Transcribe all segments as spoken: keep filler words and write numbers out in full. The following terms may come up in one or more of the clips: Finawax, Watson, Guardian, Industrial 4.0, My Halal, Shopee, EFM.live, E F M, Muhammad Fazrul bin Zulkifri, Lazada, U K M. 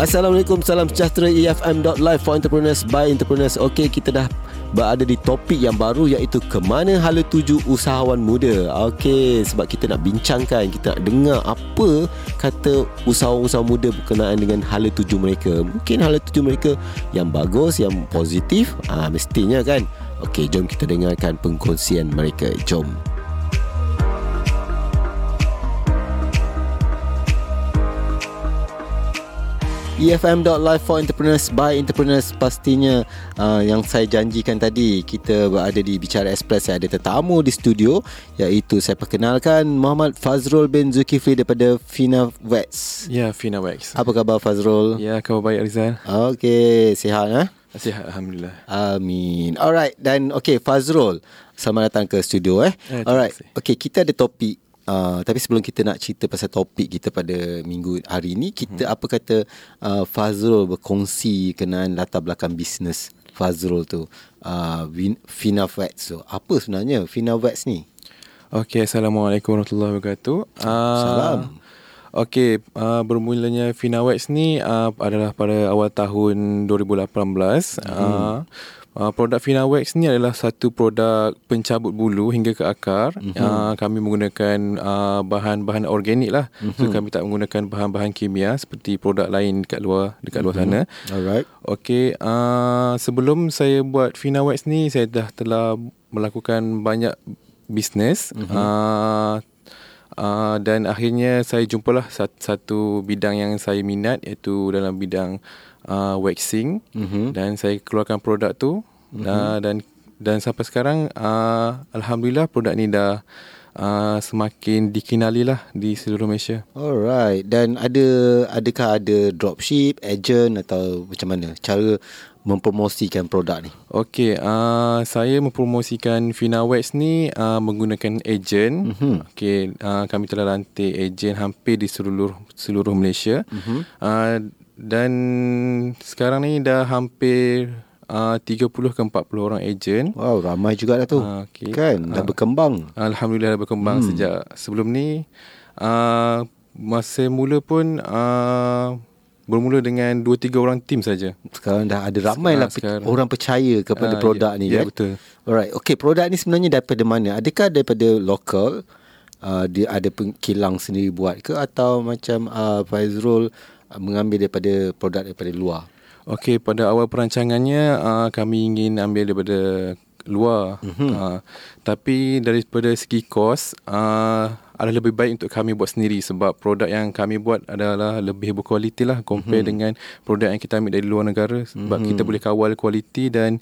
Assalamualaikum, salam sejahtera. E F M dot live for entrepreneurs by entrepreneurs. Okey, kita dah berada di topik yang baru, iaitu ke mana hala tuju usahawan muda. Okey, sebab kita nak bincangkan, kita nak dengar apa kata usahawan-usahawan muda berkenaan dengan hala tuju mereka. Mungkin hala tuju mereka yang bagus, yang positif, ah, mestinya kan. Okey, jom kita dengarkan pengkongsian mereka. Jom. E F M dot live for entrepreneurs by entrepreneurs. Pastinya uh, yang saya janjikan tadi, kita berada di Bicara Express. Saya ada tetamu di studio, iaitu saya perkenalkan Muhammad Fazrul bin Zulkifri daripada Finawax. Ya, yeah, Finawax. Apa khabar Fazrul? Ya, yeah, khabar baik Rizal. Okey, sihat eh? Sihat, Alhamdulillah. Amin. Alright, dan okey Fazrul, selamat datang ke studio eh. eh Alright, okey, kita ada topik. Uh, tapi sebelum kita nak cerita pasal topik kita pada minggu hari ni, kita hmm. apa kata uh, Fazrul berkongsi kenaan latar belakang bisnes Fazrul tu, uh, Finawax tu. Apa sebenarnya Finawax ni? Okey, Assalamualaikum warahmatullahi wabarakatuh. uh, Salam. Okey, uh, bermulanya Finawax ni uh, adalah pada awal tahun dua ribu lapan belas. hmm. uh, Uh, produk Finawax ni adalah satu produk pencabut bulu hingga ke akar. Mm-hmm. Uh, kami menggunakan uh, bahan-bahan organik lah. Mm-hmm. So kami tak menggunakan bahan-bahan kimia seperti produk lain dekat luar dekat luar mm-hmm. sana. Alright. Okey, uh, sebelum saya buat Finawax ni, saya dah telah melakukan banyak bisnes. Mm-hmm. Uh, uh, dan akhirnya saya jumpalah satu bidang yang saya minat, iaitu dalam bidang Uh, waxing. Mm-hmm. Dan saya keluarkan produk tu. Mm-hmm. uh, dan dan sampai sekarang uh, alhamdulillah produk ni dah uh, semakin dikenali lah di seluruh Malaysia. Alright, dan ada adakah ada dropship, agent atau macam mana cara mempromosikan produk ni? Okey, uh, saya mempromosikan Finawax ni uh, menggunakan agent. Mm-hmm. Okey, uh, kami telah lantik agent hampir di seluruh seluruh Malaysia. Mm-hmm. uh, Dan sekarang ni dah hampir uh, tiga puluh ke empat puluh orang ejen. Wow, ramai juga dah tu. Uh, okay. Kan, dah uh, berkembang. Alhamdulillah dah berkembang. Hmm. Sejak sebelum ni, uh, masa mula pun uh, bermula dengan dua tiga orang tim saja. Sekarang dah ada ramai sekarang, lah pe- sekarang. orang percaya kepada uh, produk yeah, ni. Ya, yeah, kan? Betul. Alright, okay, produk ni sebenarnya daripada mana? Adakah daripada lokal, uh, dia ada kilang sendiri buat ke? Atau macam uh, Fazrul mengambil daripada produk daripada luar? Okey, pada awal perancangannya uh, kami ingin ambil daripada luar. Mm-hmm. uh, Tapi daripada segi kos uh, adalah lebih baik untuk kami buat sendiri, sebab produk yang kami buat adalah lebih berkualiti lah compare mm-hmm. dengan produk yang kita ambil dari luar negara. Sebab mm-hmm. kita boleh kawal kualiti dan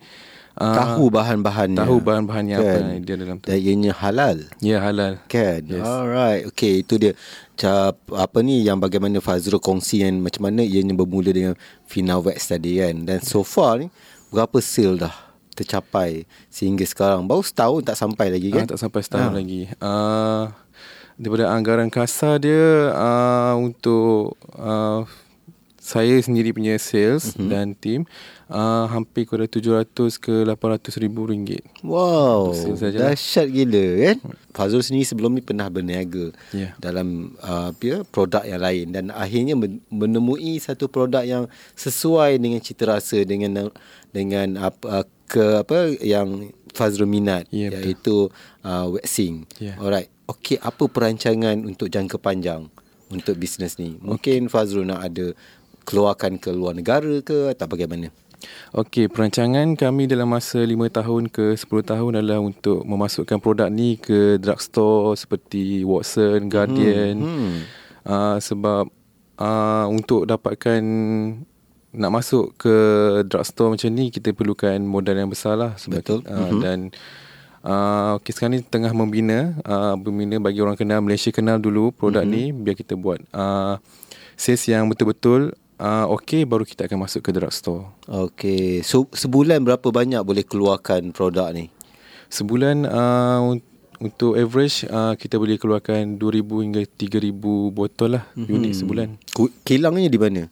Uh, tahu bahan-bahannya tahu bahan-bahannya kan, apa dia dalam tu, dan ianya halal. Ya, halal kan. Yes. Alright, okay, itu dia Cap, apa ni yang bagaimana Fazrul kongsi yang macam mana ianya bermula dengan Finawax tadi kan. Dan so far ni berapa sale dah tercapai sehingga sekarang? Baru setahun tak sampai lagi kan. Ha, tak sampai setahun ha. lagi. Uh, daripada anggaran kasar dia uh, untuk uh, saya sendiri punya sales mm-hmm. dan tim uh, hampir kurang tujuh ratus ke lapan ratus ribu ringgit. Wow, dahsyat gila kan. Fazrul sendiri sebelum ni pernah berniaga yeah. dalam uh, produk yang lain, dan akhirnya menemui satu produk yang sesuai dengan cita rasa, dengan dengan apa, ke apa yang Fazrul minat, yeah, iaitu uh, waxing. Yeah. Alright, okey, apa perancangan untuk jangka panjang untuk bisnes ni? Mungkin okay, Fazrul nak ada keluarkan ke luar negara ke atau bagaimana? Okey, perancangan kami dalam masa lima tahun ke sepuluh tahun adalah untuk memasukkan produk ni ke drugstore seperti Watson, Guardian. Hmm, hmm. Uh, sebab uh, untuk dapatkan nak masuk ke drugstore macam ni, kita perlukan modal yang besar lah. Sebab, betul. Uh, hmm. Dan uh, okay, sekarang ni tengah membina, uh, membina bagi orang kenal, Malaysia kenal dulu produk hmm. ni, biar kita buat Uh, sales yang betul-betul uh, okey, baru kita akan masuk ke drugstore. Okey, so sebulan berapa banyak boleh keluarkan produk ni? Sebulan uh, untuk average uh, kita boleh keluarkan dua ribu hingga tiga ribu botol lah, mm-hmm. unit sebulan. Kilangnya di mana?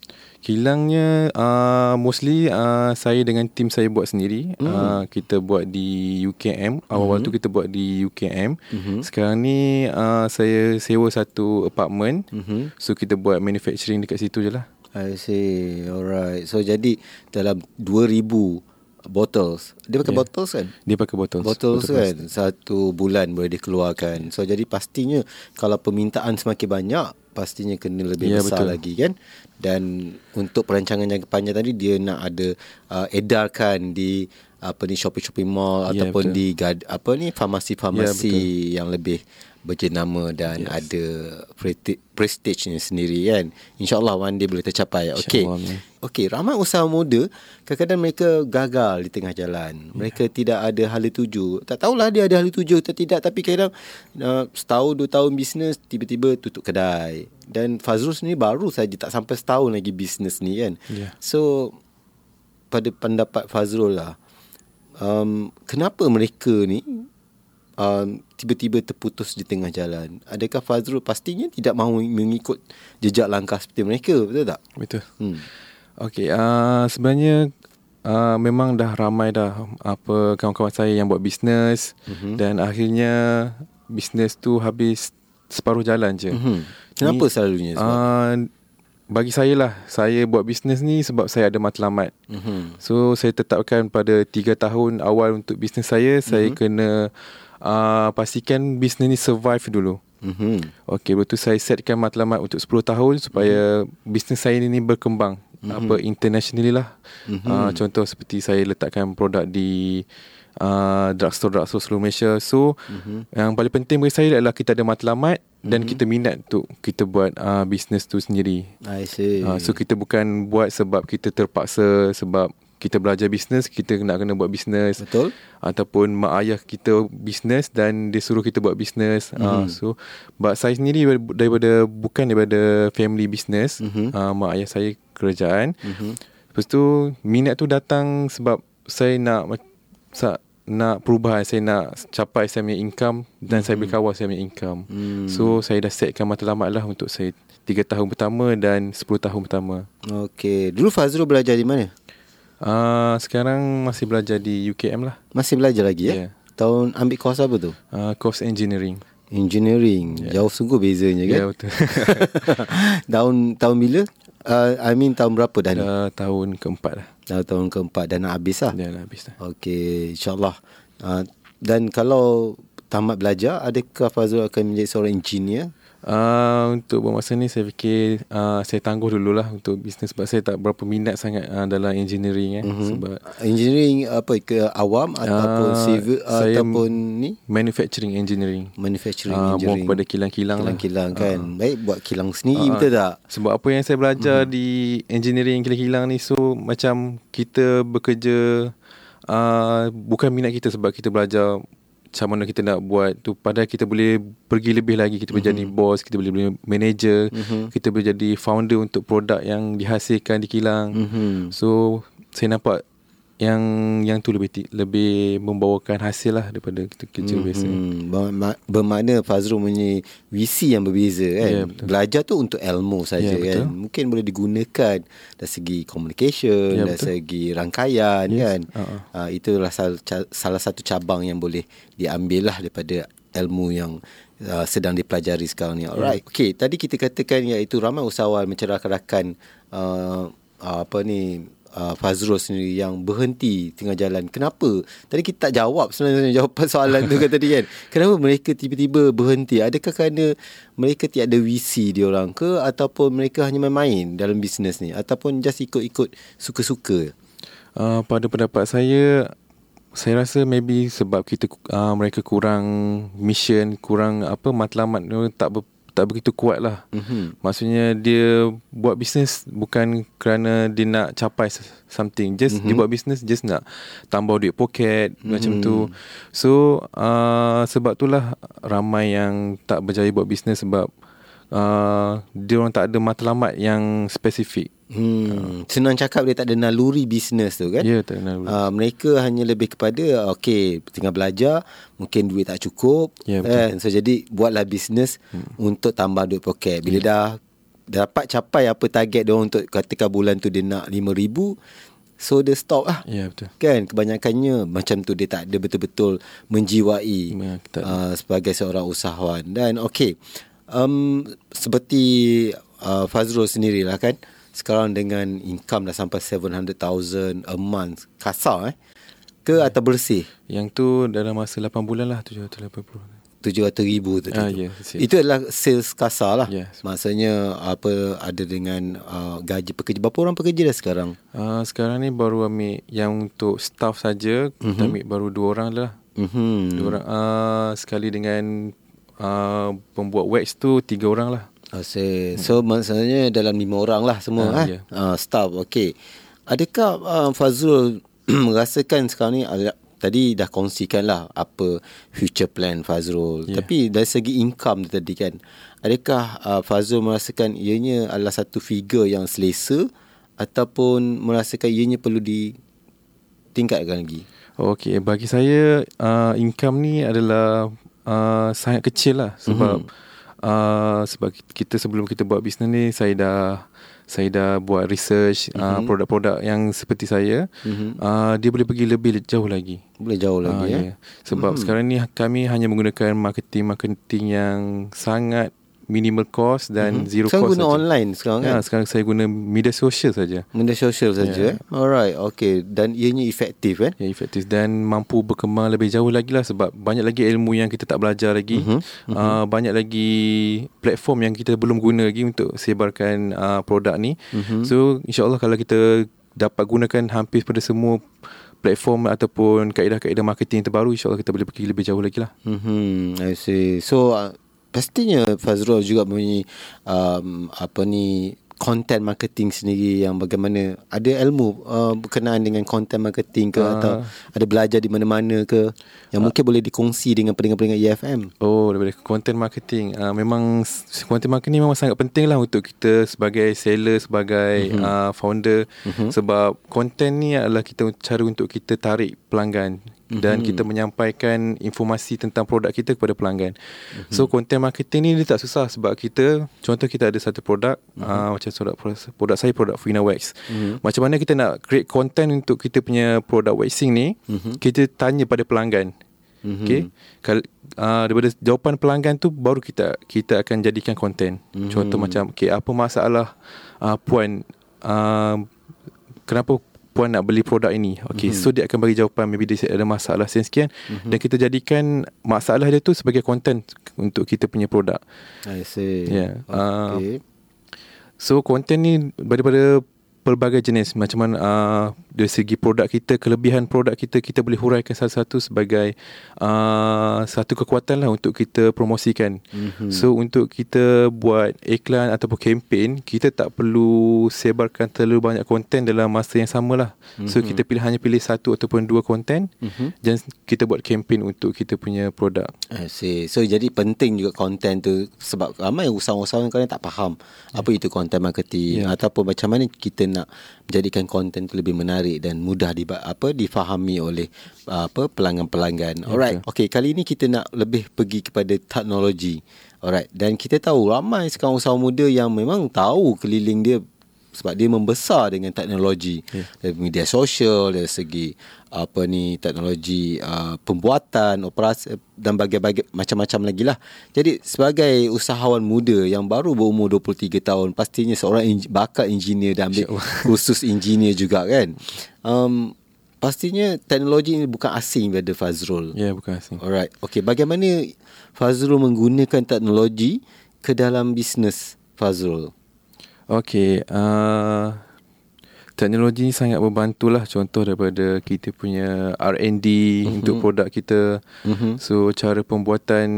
Kilangnya uh, mostly uh, saya dengan tim saya buat sendiri. Mm. Uh, kita buat di U K M. Awal-awal mm-hmm. tu kita buat di U K M. Mm-hmm. Sekarang ni uh, saya sewa satu apartment. Mm-hmm. So kita buat manufacturing dekat situ je lah. I see. Alright. So jadi dalam two thousand bottles. Dia pakai yeah. bottles kan? Dia pakai bottles. Bottles bottle kan plastik. Satu bulan boleh dikeluarkan. So jadi pastinya kalau permintaan semakin banyak, pastinya kena lebih yeah, besar betul. lagi kan. Dan untuk perancangan jangka panjang tadi, dia nak ada uh, edarkan di apa ni shopping-shopping mall yeah, ataupun betul. di apa ni farmasi-farmasi yeah, yang lebih berjenama dan yes. ada prestige-nya sendiri kan. InsyaAllah one day boleh tercapai. Okey. Okey, ramai usaha muda kadang-kadang mereka gagal di tengah jalan. Mereka yeah. tidak ada hala tuju. Tak tahulah dia ada hala tuju atau tidak, tapi kadang uh, setahun dua tahun bisnes tiba-tiba tutup kedai. Dan Fazrul sendiri baru saja tak sampai setahun lagi bisnes ni kan. Yeah. So pada pendapat Fazrul lah, um, kenapa mereka ni Um, tiba-tiba terputus di tengah jalan? Adakah Fazrul pastinya tidak mahu mengikut jejak langkah seperti mereka, betul tak? Betul. Hmm. Okey, uh, sebenarnya uh, memang dah ramai dah apa kawan-kawan saya yang buat bisnes uh-huh. dan akhirnya bisnes tu habis separuh jalan je. Uh-huh. Kenapa ni, selalunya? Sebab? Uh, Bagi saya lah, saya buat bisnes ni sebab saya ada matlamat. Mm-hmm. So, saya tetapkan pada tiga tahun awal untuk bisnes saya, mm-hmm. saya kena uh, pastikan bisnes ni survive dulu. Mm-hmm. Okay, lepas tu saya setkan matlamat untuk sepuluh tahun supaya mm-hmm. bisnes saya ni berkembang. Mm-hmm. Apa, internationally lah. Mm-hmm. Uh, contoh seperti saya letakkan produk di uh, drugstore-drugstore seluruh Malaysia. So, mm-hmm. yang paling penting bagi saya adalah kita ada matlamat. Dan mm-hmm. kita minat untuk kita buat uh, bisnes tu sendiri. I see. Uh, so kita bukan buat sebab kita terpaksa, sebab kita belajar bisnes, kita nak kena buat bisnes. Betul. Ataupun mak ayah kita bisnes dan dia suruh kita buat bisnes. Mm-hmm. Uh, so but saya sendiri daripada, bukan daripada family bisnes. Mm-hmm. Uh, mak ayah saya kerajaan. Mm-hmm. Lepas tu minat tu datang sebab saya nak saya, nak perubahan, saya nak capai saya punya income dan mm-hmm. saya boleh kawal saya punya income. Mm. So saya dah setkan matlamat lah untuk saya tiga tahun pertama dan sepuluh tahun pertama. Okey. Dulu Fazrul belajar di mana? Uh, sekarang masih belajar di U K M lah. Masih belajar lagi ya? Yeah. Tahun ambil course apa tu? Uh, course engineering. Engineering. Yeah. Jauh sungguh bezanya kan? Ya yeah, betul. Tahun, tahun bila? Uh, I mean tahun berapa dah ni? Uh, tahun keempat lah. Dah tahun keempat dah nak habis lah. Dah nak habis dah. Okey, insyaAllah. Uh, dan kalau tamat belajar, adakah Fazrul akan menjadi seorang engineer? Uh, untuk buat masa ni saya fikir uh, saya tangguh dululah untuk bisnes sebab saya tak berapa minat sangat uh, dalam engineering eh. Mm-hmm. Sebab engineering apa ke awam uh, ataupun civil uh, ataupun ni manufacturing engineering. Manufacturing uh, engineering. Buat kepada kilang-kilang lah. Kilang kan. Uh, Baik buat kilang sendiri uh, betul tak? Sebab apa yang saya belajar mm-hmm. di engineering kilang-kilang ni, so macam kita bekerja uh, bukan minat kita sebab kita belajar macam mana kita nak buat tu, padahal kita boleh pergi lebih lagi, kita boleh mm-hmm. jadi bos, kita boleh jadi manager, mm-hmm. kita boleh jadi founder untuk produk yang dihasilkan di kilang. Mm-hmm. So saya nampak yang yang tu lebih lebih membawakan hasil lah daripada kita kerja mm-hmm. biasa. Bermakna Fazrul punya visi yang berbeza kan. Yeah, belajar tu untuk ilmu saja yeah, kan. Mungkin boleh digunakan dari segi communication, yeah, dari betul. segi rangkaian yes. kan. Uh-huh. Uh, itulah salah, salah satu cabang yang boleh diambil lah daripada ilmu yang uh, sedang dipelajari sekarang ni. Alright. Yeah. Okey, tadi kita katakan iaitu ramai usahawan mencerahkan uh, uh, apa ni Uh, Fazrul sendiri yang berhenti tengah jalan. Kenapa? Tadi kita tak jawab sebenarnya jawapan soalan tu kan tadi kan. Kenapa mereka tiba-tiba berhenti? Adakah kerana mereka tiada visi diorang ke, ataupun mereka hanya main-main dalam bisnes ni, ataupun just ikut-ikut suka-suka? Uh, pada pendapat saya, saya rasa maybe sebab kita uh, mereka kurang mission, kurang apa matlamat, tak ber tak begitu kuat lah. Mm-hmm. Maksudnya dia buat bisnes bukan kerana dia nak capai something. Just mm-hmm. dia buat bisnes just nak tambah duit poket mm-hmm. macam tu. So uh, sebab itulah ramai yang tak berjaya buat bisnes sebab uh, dia orang tak ada matlamat yang spesifik. Hmm. Senang cakap dia tak ada naluri bisnes tu kan. Ya, tak ada naluri. Uh, mereka hanya lebih kepada okay, tengah belajar, mungkin duit tak cukup. Ya, betul. So jadi buatlah bisnes hmm. untuk tambah duit poket. Bila ya. dah, dah dapat capai apa target dia orang untuk katakan bulan tu dia nak lima ribu, so dia stop lah. Ya, betul. Kan kebanyakannya macam tu, dia tak ada betul-betul menjiwai ya, uh, sebagai seorang usahawan. Dan okay, um, seperti uh, Fazrul sendirilah kan, sekarang dengan income dah sampai seven hundred thousand a month kasar eh, ke atau bersih? Yang tu dalam masa lapan bulan lah, tujuh ratus lapan puluh tujuh ratus ribu tu. Ah, yeah, itu adalah sales kasar lah. Yeah. Maksudnya apa ada dengan uh, gaji pekerja. Berapa orang pekerja dah sekarang? Uh, sekarang ni baru ambil yang untuk staff saja, mm-hmm. kita ambil baru dua orang lah. Mm-hmm. Dua orang. Uh, sekali dengan uh, pembuat wax tu tiga orang lah. Asyik. So hmm. maksudnya dalam lima orang lah semua. Uh, eh? yeah. uh, staff. Okay. Adakah uh, Fazrul merasakan sekarang ni ada? Tadi dah kongsikan lah apa future plan Fazrul. Yeah. Tapi dari segi income tadi kan, adakah uh, Fazrul merasakan ianya adalah satu figure yang selesa ataupun merasakan ianya perlu ditingkatkan lagi? Okey, bagi saya uh, income ni adalah uh, sangat kecil lah. Sebab mm-hmm. uh, sebab kita sebelum kita buat bisnes ni, saya dah saya dah buat research mm-hmm. uh, produk-produk yang seperti saya mm-hmm. uh, dia boleh pergi lebih jauh lagi. Boleh jauh lagi uh, ya. Yeah. Sebab mm-hmm. sekarang ni kami hanya menggunakan marketing-marketing yang sangat minimal cost dan mm-hmm. zero sekarang cost. Saya guna saja. Online sekarang kan. Ya, sekarang saya guna media sosial saja. Media sosial saja. Yeah. Eh? Alright, okay. Dan ianya efektif kan? Eh? Ya, efektif dan mampu berkembang lebih jauh lagi lah, sebab banyak lagi ilmu yang kita tak belajar lagi. Mm-hmm. Uh, mm-hmm. Banyak lagi platform yang kita belum guna lagi untuk sebarkan uh, produk ni. Mm-hmm. So, insyaAllah kalau kita dapat gunakan hampir pada semua platform ataupun kaedah-kaedah marketing terbaru, insyaAllah kita boleh pergi lebih jauh lagi lah. Mm-hmm. I see. So, uh, pastinya Fazrul juga mempunyai um, apa ni content marketing sendiri yang bagaimana ada ilmu uh, berkenaan dengan content marketing ke uh, atau ada belajar di mana-mana ke yang uh, mungkin boleh dikongsi dengan pendengar-pendengar E F M. Oh, daripada content marketing uh, memang content marketing memang sangat penting lah untuk kita sebagai seller, sebagai mm-hmm. uh, founder mm-hmm. sebab content ni adalah kita cara untuk kita tarik pelanggan dan mm-hmm. kita menyampaikan informasi tentang produk kita kepada pelanggan. Mm-hmm. So content marketing ni dia tak susah sebab kita, contoh kita ada satu produk mm-hmm. uh, macam produk, produk saya produk Finawax. Mm-hmm. Macam mana kita nak create content untuk kita punya produk waxing ni? Mm-hmm. Kita tanya pada pelanggan. Mm-hmm. Okay, kalau uh, daripada jawapan pelanggan tu baru kita kita akan jadikan content. Mm-hmm. Contoh macam okay, apa masalah uh, puan uh, kenapa puan nak beli produk ini. Okay, mm-hmm. so dia akan bagi jawapan, maybe dia ada masalah sekian mm-hmm. dan kita jadikan masalah dia tu sebagai content untuk kita punya produk. I see. Yeah. Okay. Uh, so content ni daripada pelbagai jenis, macam mana uh, dari segi produk kita, kelebihan produk kita, kita boleh huraikan satu-satu sebagai uh, satu kekuatan lah untuk kita promosikan. Mm-hmm. So untuk kita buat iklan ataupun kempen, kita tak perlu sebarkan terlalu banyak konten dalam masa yang sama lah. Mm-hmm. So kita pilih hanya pilih satu ataupun dua konten mm-hmm. dan kita buat kempen untuk kita punya produk. I see. So jadi penting juga konten tu sebab ramai usahawan-usahawan kadang tak faham yeah. apa itu konten marketing yeah. ataupun macam mana kita nak menjadikan konten tu lebih menarik dan mudah di, apa difahami oleh apa pelanggan-pelanggan. Alright. Okey, okay, kali ini kita nak lebih pergi kepada teknologi. Alright, dan kita tahu ramai sekarang usahawan muda yang memang tahu keliling dia sebab dia membesar dengan teknologi. Yeah. Dari media sosial, dari segi apa ni teknologi uh, pembuatan, operasi dan bagai-bagai macam-macam lagi lah. Jadi sebagai usahawan muda yang baru berumur dua puluh tiga tahun, pastinya seorang inj- bakal engineer dan ambil kursus engineer juga kan. Um, pastinya teknologi ini bukan asing pada Fazrul. Ya, yeah, bukan asing. Alright. Okey, bagaimana Fazrul menggunakan teknologi ke dalam bisnes Fazrul? Okey, uh, teknologi ni sangat membantulah, contoh daripada kita punya R and D mm-hmm. untuk produk kita. Mm-hmm. So cara pembuatan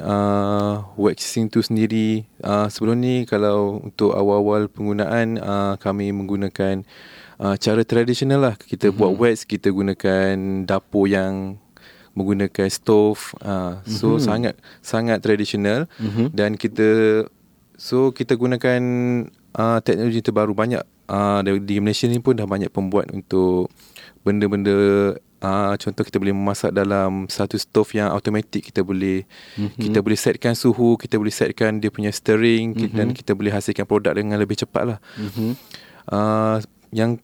uh, waxing tu sendiri, uh, sebelum ni kalau untuk awal-awal penggunaan uh, kami menggunakan uh, cara tradisional lah. Kita mm-hmm. buat wax, kita gunakan dapur yang menggunakan stove. Uh, so mm-hmm. sangat sangat tradisional mm-hmm. dan kita so kita gunakan Uh, teknologi terbaru banyak uh, di Malaysia ni pun dah banyak pembuat untuk benda-benda uh, contoh kita boleh memasak dalam satu stove yang automatik, kita boleh mm-hmm. kita boleh setkan suhu, kita boleh setkan dia punya stirring mm-hmm. dan kita boleh hasilkan produk dengan lebih cepat lah mm-hmm. uh, yang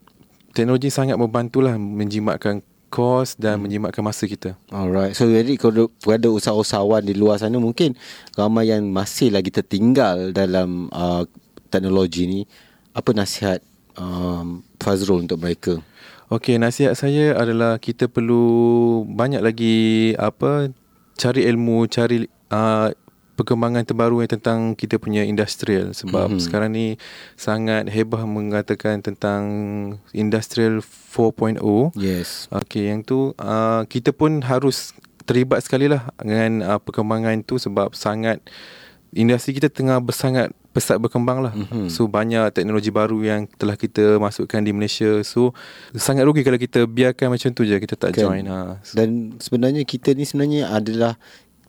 teknologi sangat membantulah menjimatkan kos dan menjimatkan masa kita. Alright. So jadi kalau ada usahawan di luar sana mungkin ramai yang masih lagi tertinggal dalam uh, teknologi ni, apa nasihat um, Fazrul untuk mereka? Okey, nasihat saya adalah kita perlu banyak lagi apa cari ilmu, cari uh, perkembangan terbaru yang tentang kita punya industrial, sebab mm-hmm. sekarang ni sangat heboh mengatakan tentang Industrial four point oh. Yes. Okey, yang tu uh, kita pun harus terlibat sekali lah dengan uh, perkembangan tu, sebab sangat industri kita tengah bersangat pesat berkembang lah. Mm-hmm. So banyak teknologi baru yang telah kita masukkan di Malaysia. So sangat rugi kalau kita biarkan macam tu je, kita tak kan. join ha. So, dan sebenarnya kita ni sebenarnya adalah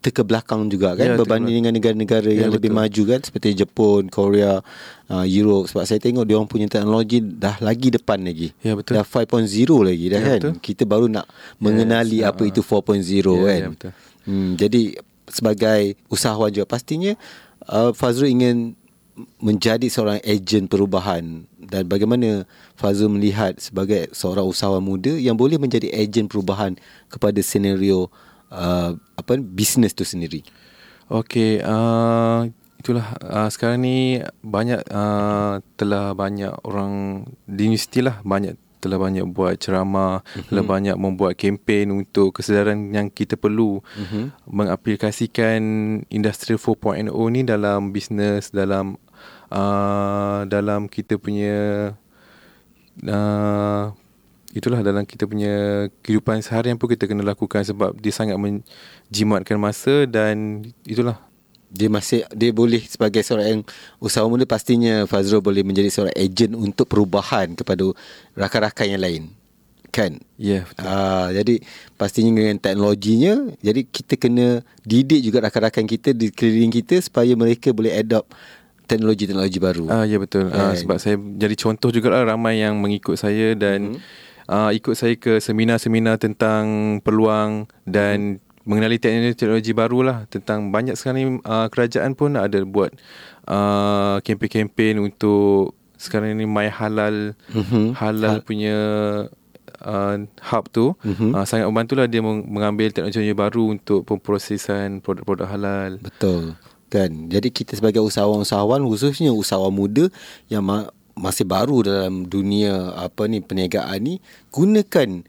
terkebelakang juga kan, ya, berbanding dengan negara-negara ya, yang betul. lebih maju kan, seperti Jepun, Korea, uh, Europe. Sebab saya tengok diorang punya teknologi dah lagi depan lagi, ya, betul. dah five point oh lagi dah ya, kan betul. Kita baru nak mengenali yes, apa uh, itu four point oh ya, kan ya, betul. Hmm, jadi sebagai usahawan juga pastinya uh, Fazrul ingin menjadi seorang ejen perubahan, dan bagaimana Fazrul melihat sebagai seorang usahawan muda yang boleh menjadi ejen perubahan kepada senario Uh, apa bisnes tu sendiri. Okey, uh, itulah uh, sekarang ni banyak uh, telah banyak orang di universiti lah, banyak telah banyak buat ceramah, mm-hmm. telah banyak membuat kempen untuk kesedaran yang kita perlu mm-hmm. mengaplikasikan Industri four point oh ni dalam bisnes, dalam uh, dalam kita punya uh, itulah dalam kita punya kehidupan seharian pun kita kena lakukan, sebab dia sangat menjimatkan masa, dan itulah dia masih dia boleh sebagai seorang yang usahawan muda pastinya Fazrul boleh menjadi seorang ejen untuk perubahan kepada rakan-rakan yang lain kan. Ya, yeah, betul. Aa, jadi pastinya dengan teknologinya, jadi kita kena didik juga rakan-rakan kita di keliling kita supaya mereka boleh adopt teknologi-teknologi baru. Ah, ya, betul. Right. Ah, sebab saya jadi contoh jugalah, ramai yang mengikut saya dan mm-hmm. Uh, ikut saya ke seminar-seminar tentang peluang dan hmm. mengenali teknologi baru lah. Tentang banyak sekarang ni uh, kerajaan pun ada buat uh, kempen-kempen untuk sekarang ni My Halal hmm. Halal ha- punya uh, hub tu hmm. uh, sangat membantulah dia mengambil teknologi baru untuk pemprosesan produk-produk halal. Betul kan. Jadi kita sebagai usahawan-usahawan, khususnya usahawan muda yang ma- masih baru dalam dunia apa ni perniagaan ni, gunakan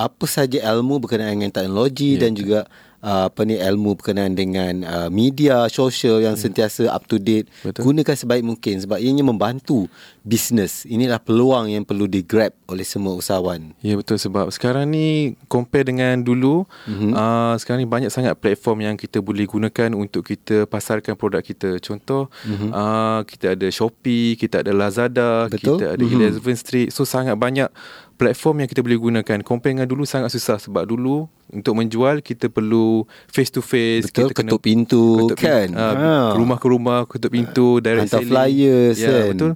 apa saja ilmu berkenaan dengan teknologi yeah. dan juga uh, apa ni ilmu berkenaan dengan uh, media sosial yang yeah. sentiasa up to date. Betul. Gunakan sebaik mungkin sebab ianya membantu bisnes. Inilah peluang yang perlu di grab oleh semua usahawan. Ya, yeah, betul. Sebab sekarang ni compare dengan dulu mm-hmm. uh, sekarang ni banyak sangat platform yang kita boleh gunakan untuk kita pasarkan produk kita. Contoh mm-hmm. uh, kita ada Shopee, kita ada Lazada, betul? Kita ada eleven mm-hmm. Street. So sangat banyak platform yang kita boleh gunakan. Compare dengan dulu sangat susah, sebab dulu untuk menjual kita perlu face to face, kita ketuk pintu, ketuk kan pintu, uh, ha. rumah ke rumah, ketuk pintu, direct hantar selling, flyers ya, kan? Betul.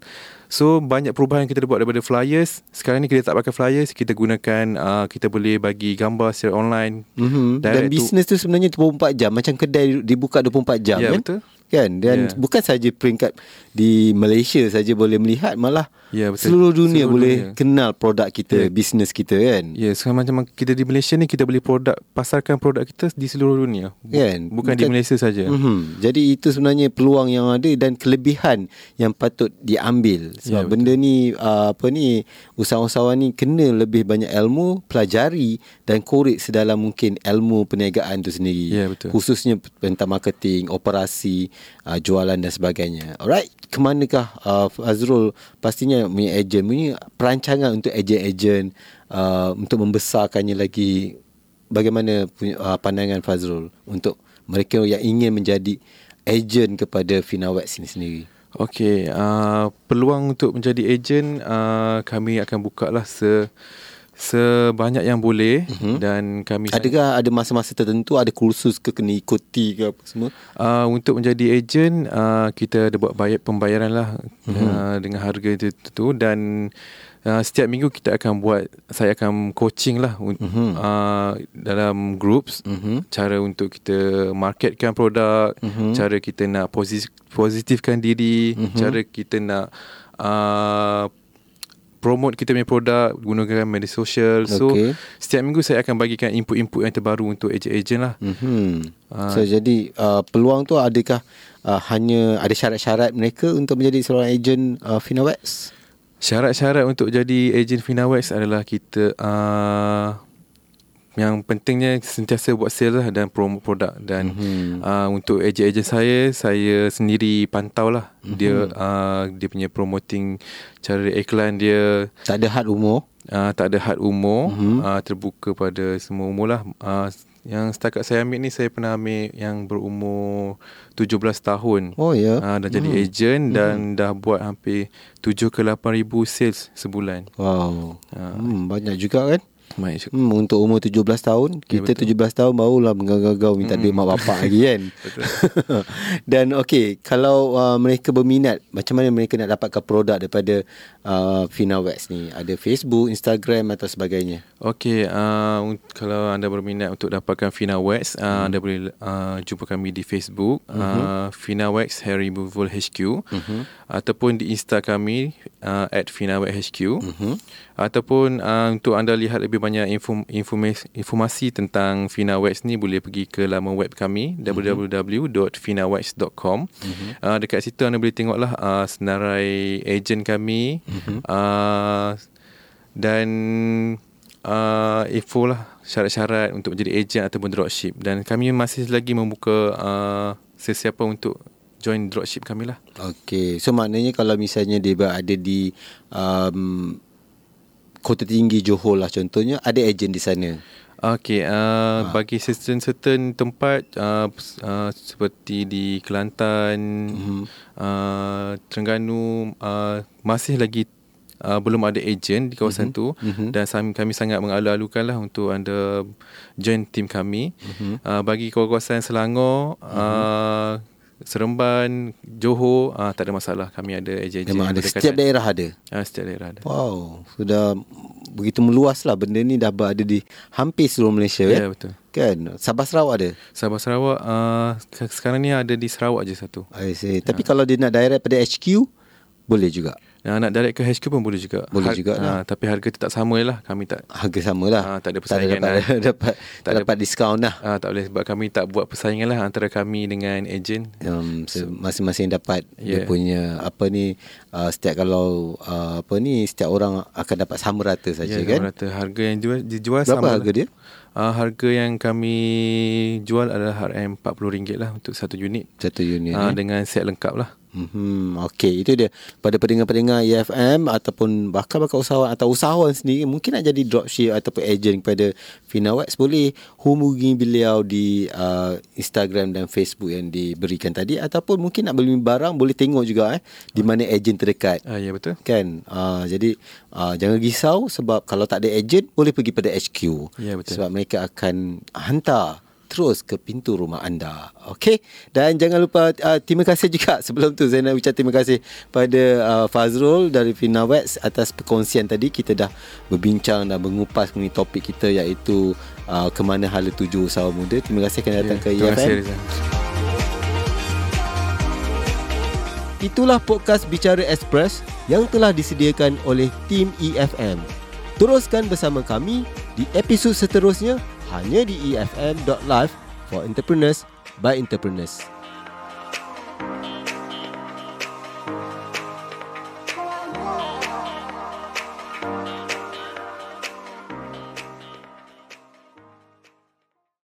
So banyak perubahan kita buat daripada flyers. Sekarang ni kita tak pakai flyers, kita gunakan uh, kita boleh bagi gambar secara online mm-hmm. dan bisnes tu sebenarnya twenty-four jam, macam kedai dibuka twenty-four jam ya, kan betul. Kan? Dan yeah. bukan saja peringkat di Malaysia saja boleh melihat, malah yeah, seluruh dunia seluruh boleh dunia. Kenal produk kita, yeah. bisnes kita kan. Ya, yeah. sekarang so, macam kita di Malaysia ni kita boleh produk, pasarkan produk kita di seluruh dunia. Kan? Bukan, bukan di Malaysia saja. Mm-hmm. Jadi itu sebenarnya peluang yang ada dan kelebihan yang patut diambil. Sebab yeah, benda ni uh, apa ni usahawan-usahawan ni kena lebih banyak ilmu, pelajari dan korek sedalam mungkin ilmu perniagaan tu sendiri. Yeah, betul. Khususnya tentang marketing, operasi, Uh, jualan dan sebagainya. Alright, kemanakah uh, Fazrul pastinya punya ejen, punya perancangan untuk ejen-ejen uh, untuk membesarkannya lagi? Bagaimana punya, uh, pandangan Fazrul untuk mereka yang ingin menjadi ejen kepada Finawax ini sendiri? Okey, uh, peluang untuk menjadi ejen uh, kami akan buka lah se sebanyak yang boleh uh-huh. dan kami adakah ada masa-masa tertentu, ada kursus ke kena ikuti ke apa semua? Uh, untuk menjadi ejen uh, kita ada buat bayar pembayaran lah uh-huh. uh, dengan harga itu, itu dan uh, setiap minggu kita akan buat, saya akan coaching lah uh-huh. uh, dalam groups uh-huh. cara untuk kita marketkan produk, uh-huh. cara kita nak posit- positifkan diri, uh-huh. cara kita nak uh, promote kita punya produk, gunakan media sosial. So okay, setiap minggu saya akan bagikan input-input yang terbaru untuk ejen-ejen lah. Mm-hmm. uh, So jadi uh, peluang tu adakah uh, hanya ada syarat-syarat mereka untuk menjadi seorang ejen uh, Finawax? Syarat-syarat untuk jadi ejen Finawax adalah kita uh, yang pentingnya sentiasa buat sale lah dan promote produk. Dan mm-hmm. uh, untuk ejen-ejen saya, saya sendiri pantau lah mm-hmm. dia uh, dia punya promoting, cara iklan dia. Tak ada had umur? Uh, tak ada had umur, mm-hmm. uh, terbuka pada semua umur lah. uh, Yang setakat saya ambil ni, saya pernah ambil yang berumur tujuh belas tahun. Oh ya, yeah. uh, Dah jadi mm-hmm. ejen dan mm-hmm. dah buat hampir tujuh ke lapan ribu sales sebulan. Wow, uh, hmm, banyak juga kan? Hmm, untuk umur tujuh belas tahun, kita ya, tujuh belas tahun barulah menggagau-gagau minta mm-hmm. duit mak bapak lagi kan. Dan okey, kalau uh, mereka berminat, macam mana mereka nak dapatkan produk daripada uh, Finawax ni? Ada Facebook, Instagram atau sebagainya? Okey, uh, kalau anda berminat untuk dapatkan Finawax, uh, hmm. anda boleh uh, jumpa kami di Facebook, uh-huh. uh, Finawax Hair Removal H Q, uh-huh. ataupun di Insta kami uh, at Finawax H Q, uh-huh. ataupun uh, untuk anda lihat lebih banyak info, informasi, informasi tentang Finawax ni, boleh pergi ke laman web kami mm-hmm. w w w dot finawax dot com. mm-hmm. uh, Dekat situ anda boleh tengoklah uh, senarai ejen kami, mm-hmm. uh, dan uh, info lah syarat-syarat untuk menjadi ejen ataupun dropship. Dan kami masih lagi membuka uh, sesiapa untuk join dropship kami lah. Okay, so maknanya kalau misalnya dia berada di um, Kota Tinggi, Johor lah contohnya, ada ejen di sana. Okey, uh, ha. bagi certain-certain tempat uh, uh, seperti di Kelantan, mm-hmm. uh, Terengganu, uh, masih lagi uh, belum ada ejen di kawasan mm-hmm. tu. Mm-hmm. Dan kami sangat mengalu-alukan lah untuk anda join tim kami. Mm-hmm. Uh, bagi kawasan Selangor, mm-hmm. uh, Seremban, Johor, ah, tak ada masalah. Kami ada ejen-ejen. Memang ada. Setiap daerah ada? Ah, setiap daerah ada. Wow, sudah begitu meluas lah. Benda ni dah berada di hampir seluruh Malaysia. Ya, yeah, betul. Kan? Sabah Sarawak ada? Sabah Sarawak, uh, sekarang ni ada di Sarawak je satu. I see. Tapi yeah, kalau dia nak direct pada H Q, boleh juga? Nah, nak direct ke H Q pun boleh juga. Boleh Har- juga lah. Ha, tapi harga tak sama lah. Kami tak, harga sama lah. Ha, tak ada persaingan. Tak dapat, lah. dapat, tak dapat diskaun lah. Ha, tak boleh, sebab kami tak buat persaingan lah antara kami dengan ejen. Um, so, masing-masing dapat yeah. dia punya apa ni, uh, setiap kalau uh, apa ni, setiap orang akan dapat sama rata saja yeah, kan. Sama rata. Harga yang jual, dijual berapa sama. Berapa harga lah dia? Uh, harga yang kami jual adalah R M empat puluh ringgit lah untuk satu unit. Satu unit. Uh, eh? Dengan set lengkap lah. Hmm, okey, itu dia. Pada pendengar-pendengar E F M ataupun bakal-bakal usahawan atau usahawan sendiri mungkin nak jadi dropship ataupun ejen kepada Finawax, boleh hubungi beliau di uh, Instagram dan Facebook yang diberikan tadi. Ataupun mungkin nak beli barang, boleh tengok juga eh, di mana ejen terdekat. uh, Ya, yeah, betul kan. uh, Jadi uh, jangan risau, sebab kalau tak ada ejen, boleh pergi pada H Q. Ya, yeah, betul. Sebab mereka akan hantar terus ke pintu rumah anda. Okey. Dan jangan lupa uh, terima kasih juga. Sebelum tu saya nak ucap terima kasih pada uh, Fazrul dari Finawax atas perkongsian tadi. Kita dah berbincang dan mengupas mengenai topik kita, iaitu uh, ke mana hala tuju usahawan muda. Terima kasih kerana datang yeah, ke E F M. Terima kasih. Itulah podcast Bicara Express yang telah disediakan oleh tim E F M. Teruskan bersama kami di episod seterusnya, hanya di E F M dot live for entrepreneurs by entrepreneurs.